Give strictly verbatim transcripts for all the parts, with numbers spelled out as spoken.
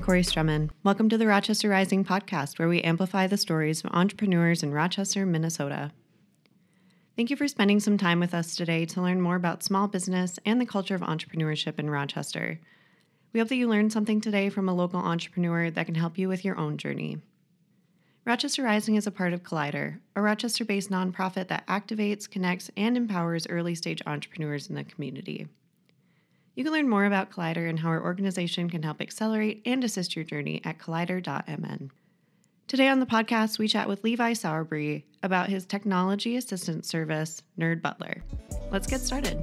I'm Corey Strumman. Welcome to the Rochester Rising podcast, where we amplify the stories of entrepreneurs in Rochester, Minnesota. Thank you for spending some time with us today to learn more about small business and the culture of entrepreneurship in Rochester. We hope that you learned something today from a local entrepreneur that can help you with your own journey. Rochester Rising is a part of Collider, a Rochester-based nonprofit that activates, connects, and empowers early-stage entrepreneurs in the community. You can learn more about Collider and how our organization can help accelerate and assist your journey at Collider dot m n. Today on the podcast, we chat with Levi Sauerbrey about his technology assistance service, Nerd Butler. Let's get started.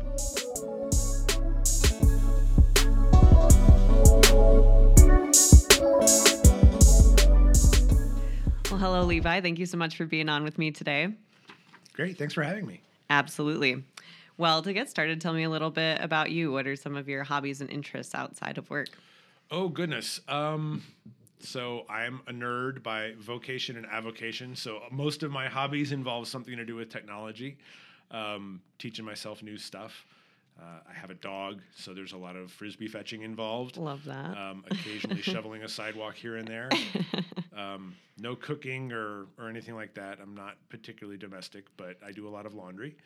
Well, hello, Levi. Thank you so much for being on with me today. Great. Thanks for having me. Absolutely. Well, to get started, tell me a little bit about you. What are some of your hobbies and interests outside of work? Oh, goodness. Um, so I'm a nerd by vocation and avocation. So most of my hobbies involve something to do with technology, um, teaching myself new stuff. Uh, I have a dog, so there's a lot of Frisbee fetching involved. Love that. Um, occasionally shoveling a sidewalk here and there. Um, no cooking or, or anything like that. I'm not particularly domestic, but I do a lot of laundry.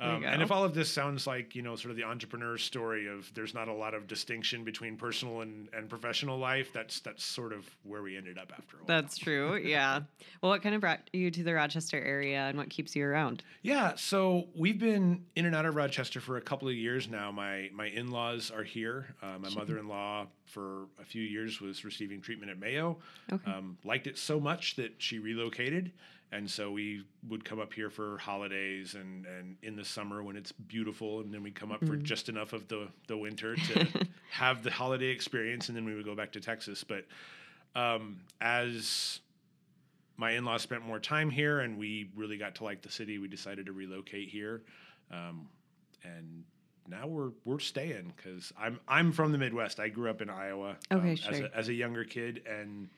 Um, and if all of this sounds like, you know, sort of the entrepreneur story of there's not a lot of distinction between personal and, and professional life, that's that's sort of where we ended up after a while. That's true, yeah. Well, what kind of brought you to the Rochester area and what keeps you around? Yeah, so we've been in and out of Rochester for a couple of years now. My, my in-laws are here. Uh, my sure. mother-in-law for a few years was receiving treatment at Mayo. Okay. Um, liked it so much that she relocated. And so we would come up here for holidays and, and in the summer when it's beautiful, and then we'd come up mm. for just enough of the, the winter to have the holiday experience, and then we would go back to Texas. But um, as my in-laws spent more time here and we really got to like the city, we decided to relocate here. Um, and now we're we're staying because I'm, I'm from the Midwest. I grew up in Iowa okay, um, sure. as a, as a younger kid, and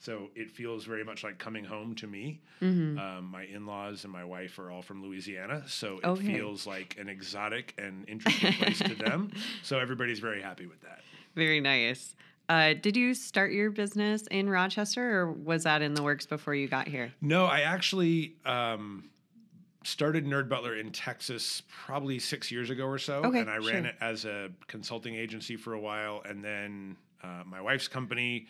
so it feels very much like coming home to me. Mm-hmm. Um, my in-laws and my wife are all from Louisiana, so it okay. feels like an exotic and interesting place to them. So everybody's very happy with that. Very nice. Uh, did you start your business in Rochester, or was that in the works before you got here? No, I actually um, started Nerd Butler in Texas probably six years ago or so, okay, and I ran sure. it as a consulting agency for a while, and then uh, my wife's company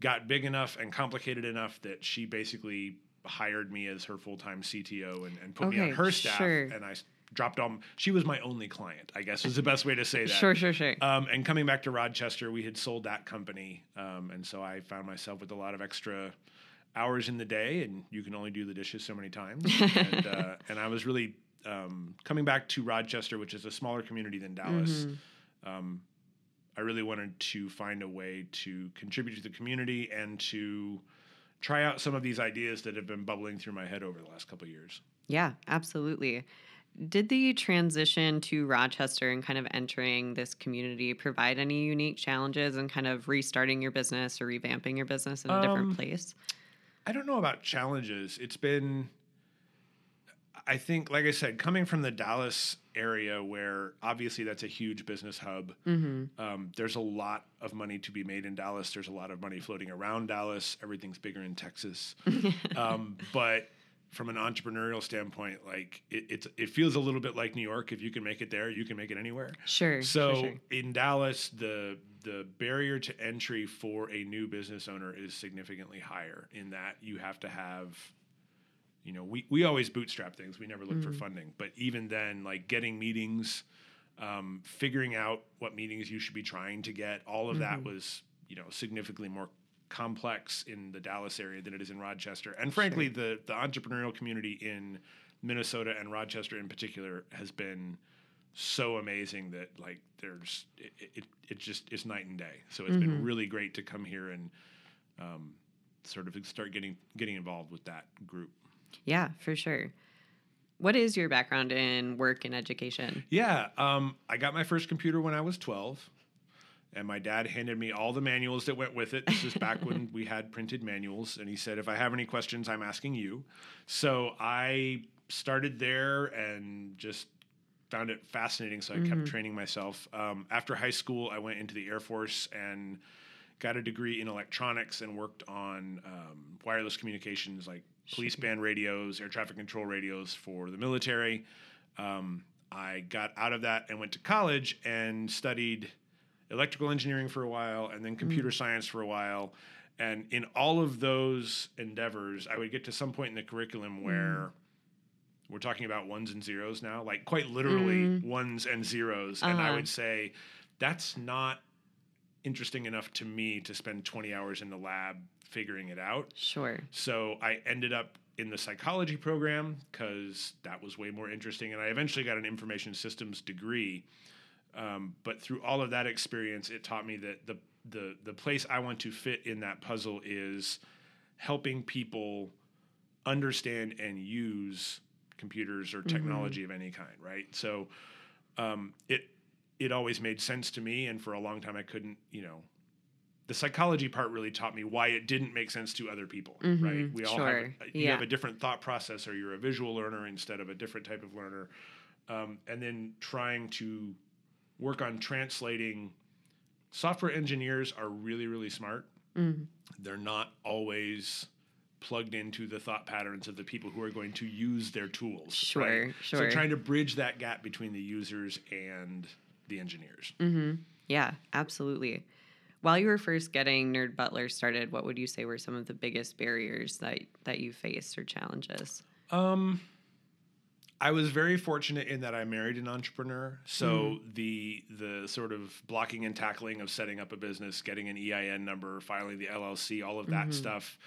got big enough and complicated enough that she basically hired me as her full-time C T O and, and put okay, me on her staff. Sure. And I dropped on, she was my only client, I guess is the best way to say that. Sure, sure, sure. Um, and coming back to Rochester, we had sold that company. Um, and so I found myself with a lot of extra hours in the day, and you can only do the dishes so many times. and, uh, and I was really um, coming back to Rochester, which is a smaller community than Dallas. Mm-hmm. Um, I really wanted to find a way to contribute to the community and to try out some of these ideas that have been bubbling through my head over the last couple of years. Yeah, absolutely. Did the transition to Rochester and kind of entering this community provide any unique challenges and kind of restarting your business or revamping your business in a um, different place? I don't know about challenges. It's been, I think, like I said, coming from the Dallas area where obviously that's a huge business hub. Mm-hmm. Um, there's a lot of money to be made in Dallas. There's a lot of money floating around Dallas. Everything's bigger in Texas. um, but from an entrepreneurial standpoint, like it, it's, it feels a little bit like New York. If you can make it there, you can make it anywhere. Sure. So sure, sure. in Dallas, the, the barrier to entry for a new business owner is significantly higher in that you have to have, you know, we, we always bootstrap things. We never look mm. for funding. But even then, like getting meetings, um, figuring out what meetings you should be trying to get, all of mm-hmm. that was, you know, significantly more complex in the Dallas area than it is in Rochester. And frankly, sure. the, the entrepreneurial community in Minnesota and Rochester in particular has been so amazing that like there's, it, it, it just is night and day. So it's mm-hmm. been really great to come here and um, sort of start getting getting involved with that group. Yeah, for sure. What is your background in work and education? Yeah, um, I got my first computer when I was twelve, and my dad handed me all the manuals that went with it. This is back when we had printed manuals, and he said, if I have any questions, I'm asking you. So I started there and just found it fascinating, so I mm-hmm. kept training myself. Um, after high school, I went into the Air Force and got a degree in electronics and worked on um, wireless communications like police band radios, air traffic control radios for the military. Um, I got out of that and went to college and studied electrical engineering for a while and then computer mm. science for a while. And in all of those endeavors, I would get to some point in the curriculum where mm. we're talking about ones and zeros now, like quite literally mm. ones and zeros. Uh-huh. And I would say that's not interesting enough to me to spend twenty hours in the lab figuring it out. Sure. So I ended up in the psychology program because that was way more interesting. And I eventually got an information systems degree. Um, but through all of that experience, it taught me that the the the place I want to fit in that puzzle is helping people understand and use computers or technology mm-hmm. of any kind, right? So um, it it always made sense to me, and for a long time I couldn't, you know, the psychology part really taught me why it didn't make sense to other people, mm-hmm. right? We all sure. have, a, you yeah. have a different thought process, or you're a visual learner instead of a different type of learner. Um, and then trying to work on translating. Software engineers are really, really smart. Mm-hmm. They're not always plugged into the thought patterns of the people who are going to use their tools. Sure, right? sure. So trying to bridge that gap between the users and the engineers. Mm-hmm. Yeah, absolutely. While you were first getting Nerd Butler started, what would you say were some of the biggest barriers that, that you faced or challenges? Um... I was very fortunate in that I married an entrepreneur. So mm-hmm. the the sort of blocking and tackling of setting up a business, getting an E I N number, filing the L L C, all of that mm-hmm. stuff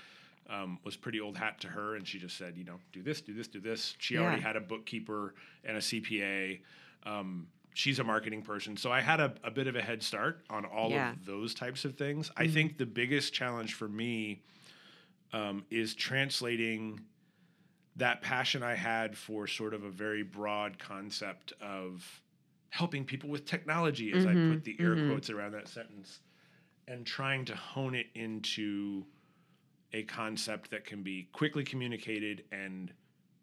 um, was pretty old hat to her. And she just said, you know, do this, do this, do this. She yeah. already had a bookkeeper and a C P A. Um, she's a marketing person. So I had a, a bit of a head start on all yeah. of those types of things. Mm-hmm. I think the biggest challenge for me um, is translating that passion I had for sort of a very broad concept of helping people with technology, as mm-hmm, I put the air mm-hmm. quotes around that sentence, and trying to hone it into a concept that can be quickly communicated and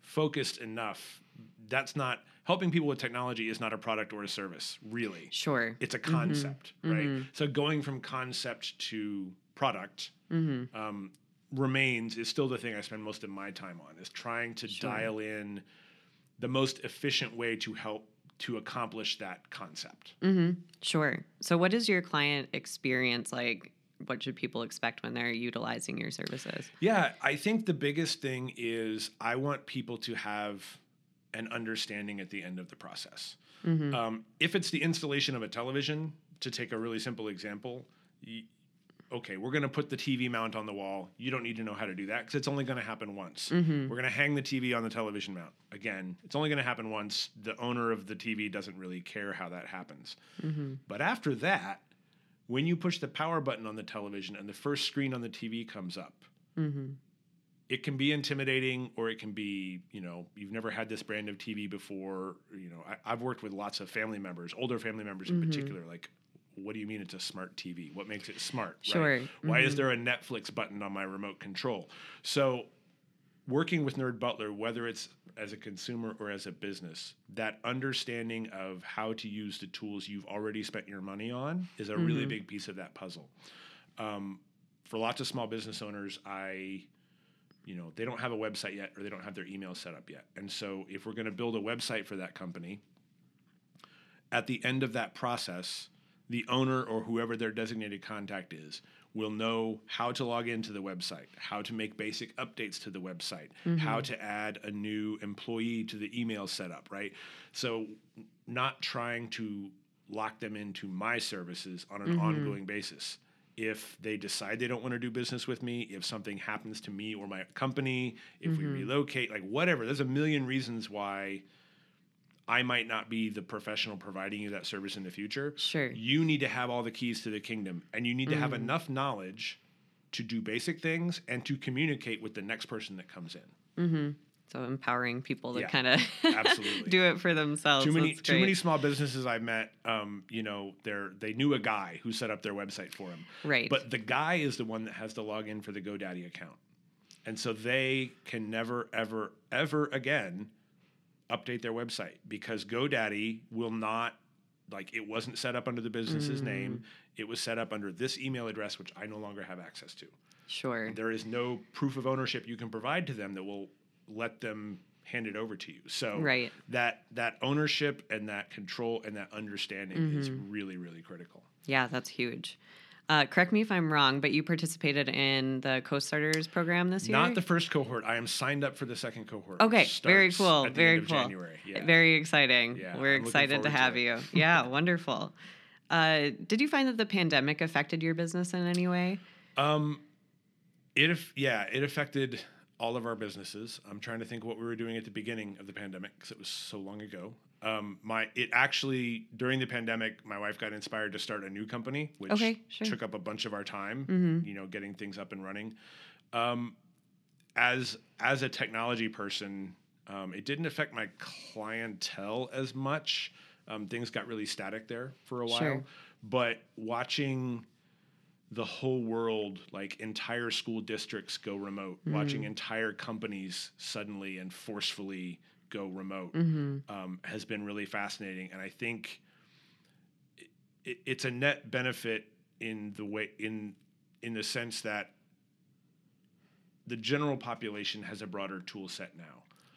focused enough. That's not helping people with technology is not a product or a service, really. Sure. It's a concept, mm-hmm, right? Mm-hmm. So going from concept to product, mm-hmm. um, remains is still the thing I spend most of my time on, is trying to sure. dial in the most efficient way to help to accomplish that concept. Mm-hmm. Sure. So what is your client experience like? What should people expect when they're utilizing your services? Yeah, I think the biggest thing is I want people to have an understanding at the end of the process. Mm-hmm. Um, if it's the installation of a television, to take a really simple example, y- okay, we're going to put the T V mount on the wall. You don't need to know how to do that because it's only going to happen once. Mm-hmm. We're going to hang the T V on the television mount. Again, it's only going to happen once. The owner of the T V doesn't really care how that happens. Mm-hmm. But after that, when you push the power button on the television and the first screen on the T V comes up, mm-hmm. it can be intimidating, or it can be, you know, you've never had this brand of T V before. You know, I, I've worked with lots of family members, older family members mm-hmm. in particular, like, what do you mean it's a smart T V? What makes it smart? Sure. Right? Mm-hmm. Why is there a Netflix button on my remote control? So working with Nerd Butler, whether it's as a consumer or as a business, that understanding of how to use the tools you've already spent your money on is a mm-hmm. really big piece of that puzzle. Um, for lots of small business owners, I, you know, they don't have a website yet, or they don't have their email set up yet. And so if we're going to build a website for that company, at the end of that process, the owner or whoever their designated contact is will know how to log into the website, how to make basic updates to the website, mm-hmm. how to add a new employee to the email setup, right? So not trying to lock them into my services on an mm-hmm. ongoing basis. If they decide they don't want to do business with me, if something happens to me or my company, if mm-hmm. we relocate, like whatever, there's a million reasons why I might not be the professional providing you that service in the future. Sure. You need to have all the keys to the kingdom, and you need mm-hmm. to have enough knowledge to do basic things and to communicate with the next person that comes in. Mm-hmm. So empowering people to yeah, kind of do it for themselves. Too many, too many small businesses I met, um, you know, they're, they knew a guy who set up their website for them. Right. But the guy is the one that has to log in for the GoDaddy account. And so they can never, ever, ever again update their website, because GoDaddy will not like it wasn't set up under the business's mm. name. It was set up under this email address, which I no longer have access to. Sure. And there is no proof of ownership you can provide to them that will let them hand it over to you. So right. that that ownership and that control and that understanding mm-hmm. is really, really critical. Yeah, that's huge. Uh, correct me if I'm wrong, but you participated in the CoStarters program this year? Not the first cohort. I am signed up for the second cohort. Okay, very cool. Very cool. January. Yeah. Very exciting. Yeah, We're I'm excited to have to you. Yeah, wonderful. Uh, did you find that the pandemic affected your business in any way? Um, it yeah, it affected all of our businesses. I'm trying to think what we were doing at the beginning of the pandemic because it was so long ago. Um, my it actually, during the pandemic, my wife got inspired to start a new company, which okay, sure. took up a bunch of our time, mm-hmm. you know, getting things up and running. Um, as as a technology person, um, it didn't affect my clientele as much. Um, things got really static there for a while. Sure. But watching the whole world, like entire school districts go remote, mm-hmm. watching entire companies suddenly and forcefully go remote mm-hmm. um, has been really fascinating. And I think it, it's a net benefit in the way, in, in the sense that the general population has a broader tool set now.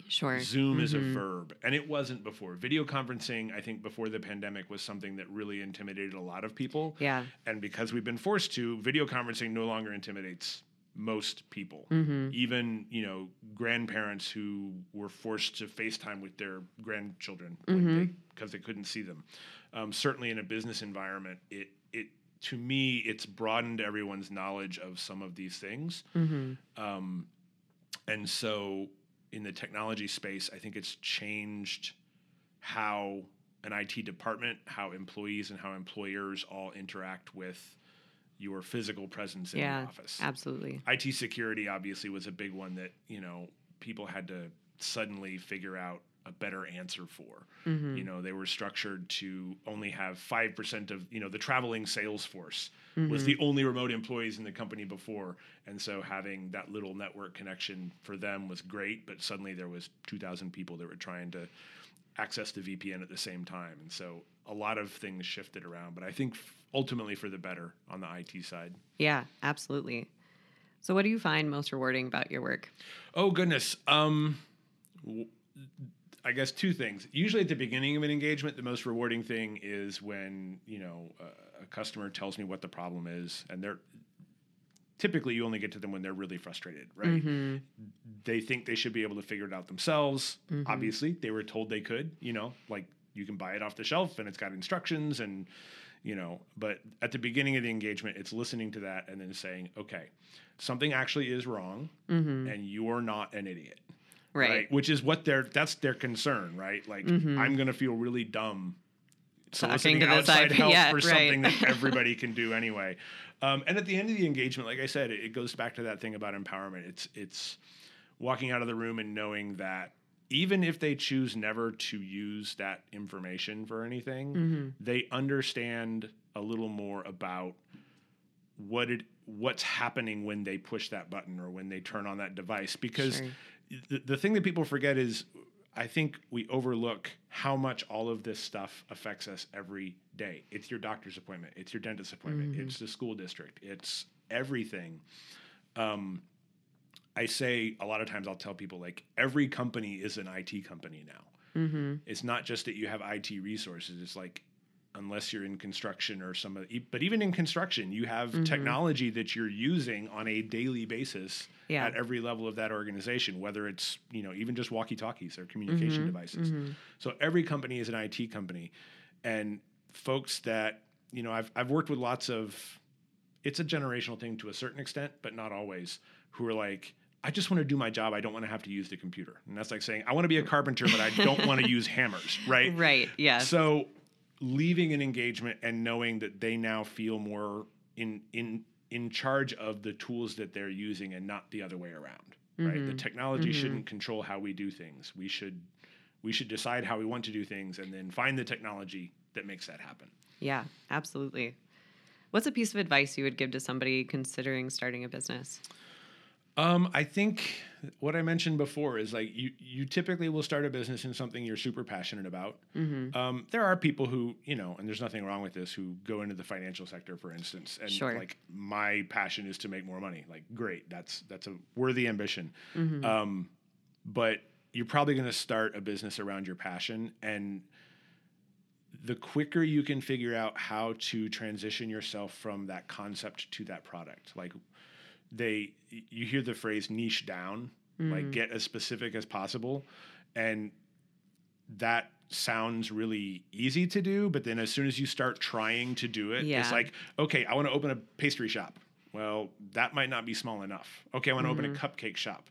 Sure. Zoom mm-hmm. is a verb, and it wasn't before. Video conferencing, I think, before the pandemic was something that really intimidated a lot of people. Yeah. And because we've been forced to, video conferencing no longer intimidates most people. Mm-hmm. Even, you know, grandparents who were forced to FaceTime with their grandchildren because mm-hmm. like they, they couldn't see them. Um, certainly in a business environment, it it to me, it's broadened everyone's knowledge of some of these things. Mm-hmm. Um, and so... in the technology space, I think it's changed how an I T department, how employees and how employers all interact with your physical presence in yeah, the office. Absolutely. I T security obviously was a big one that, you know, people had to suddenly figure out a better answer for. Mm-hmm. You know, they were structured to only have five percent of, you know, the traveling sales force mm-hmm. was the only remote employees in the company before. And so having that little network connection for them was great, but suddenly there was two thousand people that were trying to access the V P N at the same time. And so a lot of things shifted around, but I think ultimately for the better on the I T side. Yeah, absolutely. So what do you find most rewarding about your work? Oh, goodness. Um, w- I guess two things. Usually at the beginning of an engagement, the most rewarding thing is when, you know, uh, a customer tells me what the problem is, and they're typically you only get to them when they're really frustrated, right? Mm-hmm. They think they should be able to figure it out themselves. Mm-hmm. Obviously, they were told they could, you know, like you can buy it off the shelf and it's got instructions and, you know, but at the beginning of the engagement, it's listening to that and then saying, okay, something actually is wrong mm-hmm. and you're not an idiot. Right. right, which is what their that's their concern, right? Like mm-hmm. I'm going to feel really dumb soliciting outside help yeah, for right. something that everybody can do anyway. Um, and at the end of the engagement, like I said, it, it goes back to that thing about empowerment. It's it's walking out of the room and knowing that even if they choose never to use that information for anything, mm-hmm. they understand a little more about what it what's happening when they push that button or when they turn on that device because. Sure. The, the thing that people forget is I think we overlook how much all of this stuff affects us every day. It's your doctor's appointment. It's your dentist appointment. Mm-hmm. It's the school district. It's everything. Um, I say a lot of times I'll tell people like every company is an I T company now. Mm-hmm. It's not just that you have I T resources. It's like unless you're in construction or some, but even in construction, you have mm-hmm. technology that you're using on a daily basis yeah. at every level of that organization, whether it's, you know, even just walkie-talkies or communication mm-hmm. devices. Mm-hmm. So every company is an I T company. And folks that, you know, I've, I've worked with lots of, it's a generational thing to a certain extent, but not always, who are like, I just want to do my job. I don't want to have to use the computer. And that's like saying, I want to be a carpenter, but I don't want to use hammers. Right. Right. Yeah. So, leaving an engagement and knowing that they now feel more in in in charge of the tools that they're using and not the other way around, mm-hmm. right? The technology mm-hmm. shouldn't control how we do things. We should we should decide how we want to do things and then find the technology that makes that happen. Yeah, absolutely. What's a piece of advice you would give to somebody considering starting a business? Um, I think what I mentioned before is like you, you typically will start a business in something you're super passionate about. Mm-hmm. Um, there are people who, you know, and there's nothing wrong with this, who go into the financial sector, for instance, and sure. like my passion is to make more money. Like, great. That's, that's a worthy ambition. Mm-hmm. Um, but you're probably going to start a business around your passion, and the quicker you can figure out how to transition yourself from that concept to that product. Like, they, you hear the phrase niche down, mm. like get as specific as possible. And that sounds really easy to do, but then as soon as you start trying to do it, yeah. it's like, okay, I want to open a pastry shop. Well, that might not be small enough. Okay. I want to mm-hmm. open a cupcake shop.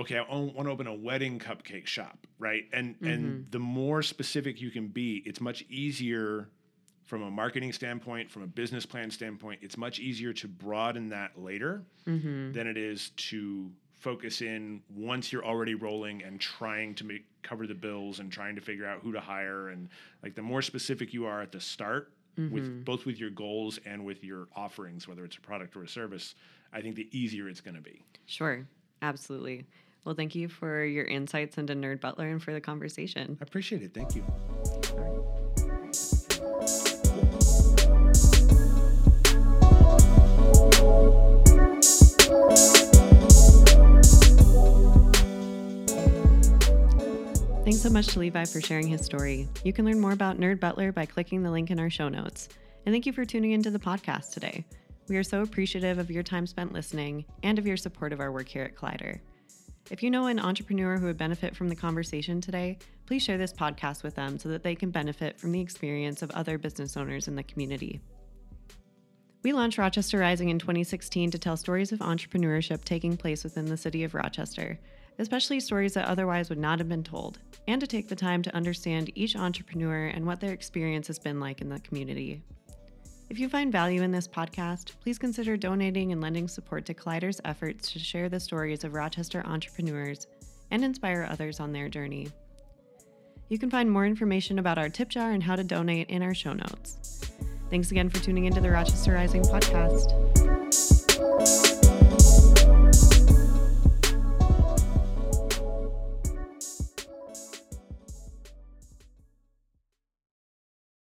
Okay. I want to open a wedding cupcake shop. Right. And, mm-hmm. and the more specific you can be, it's much easier from a marketing standpoint, from a business plan standpoint, it's much easier to broaden that later mm-hmm. than it is to focus in once you're already rolling and trying to make, cover the bills and trying to figure out who to hire. And like the more specific you are at the start mm-hmm. with both with your goals and with your offerings, whether it's a product or a service, I think the easier it's going to be. Sure. Absolutely. Well, thank you for your insights into Nerd Butler and for the conversation. I appreciate it. Thank you. All right. Thanks so much to Levi for sharing his story. You can learn more about Nerd Butler by clicking the link in our show notes. And thank you for tuning into the podcast today. We are so appreciative of your time spent listening and of your support of our work here at Collider. If you know an entrepreneur who would benefit from the conversation today, please share this podcast with them so that they can benefit from the experience of other business owners in the community. We launched Rochester Rising in twenty sixteen to tell stories of entrepreneurship taking place within the city of Rochester, especially stories that otherwise would not have been told, and to take the time to understand each entrepreneur and what their experience has been like in the community. If you find value in this podcast, please consider donating and lending support to Collider's efforts to share the stories of Rochester entrepreneurs and inspire others on their journey. You can find more information about our tip jar and how to donate in our show notes. Thanks again for tuning into the Rochester Rising podcast.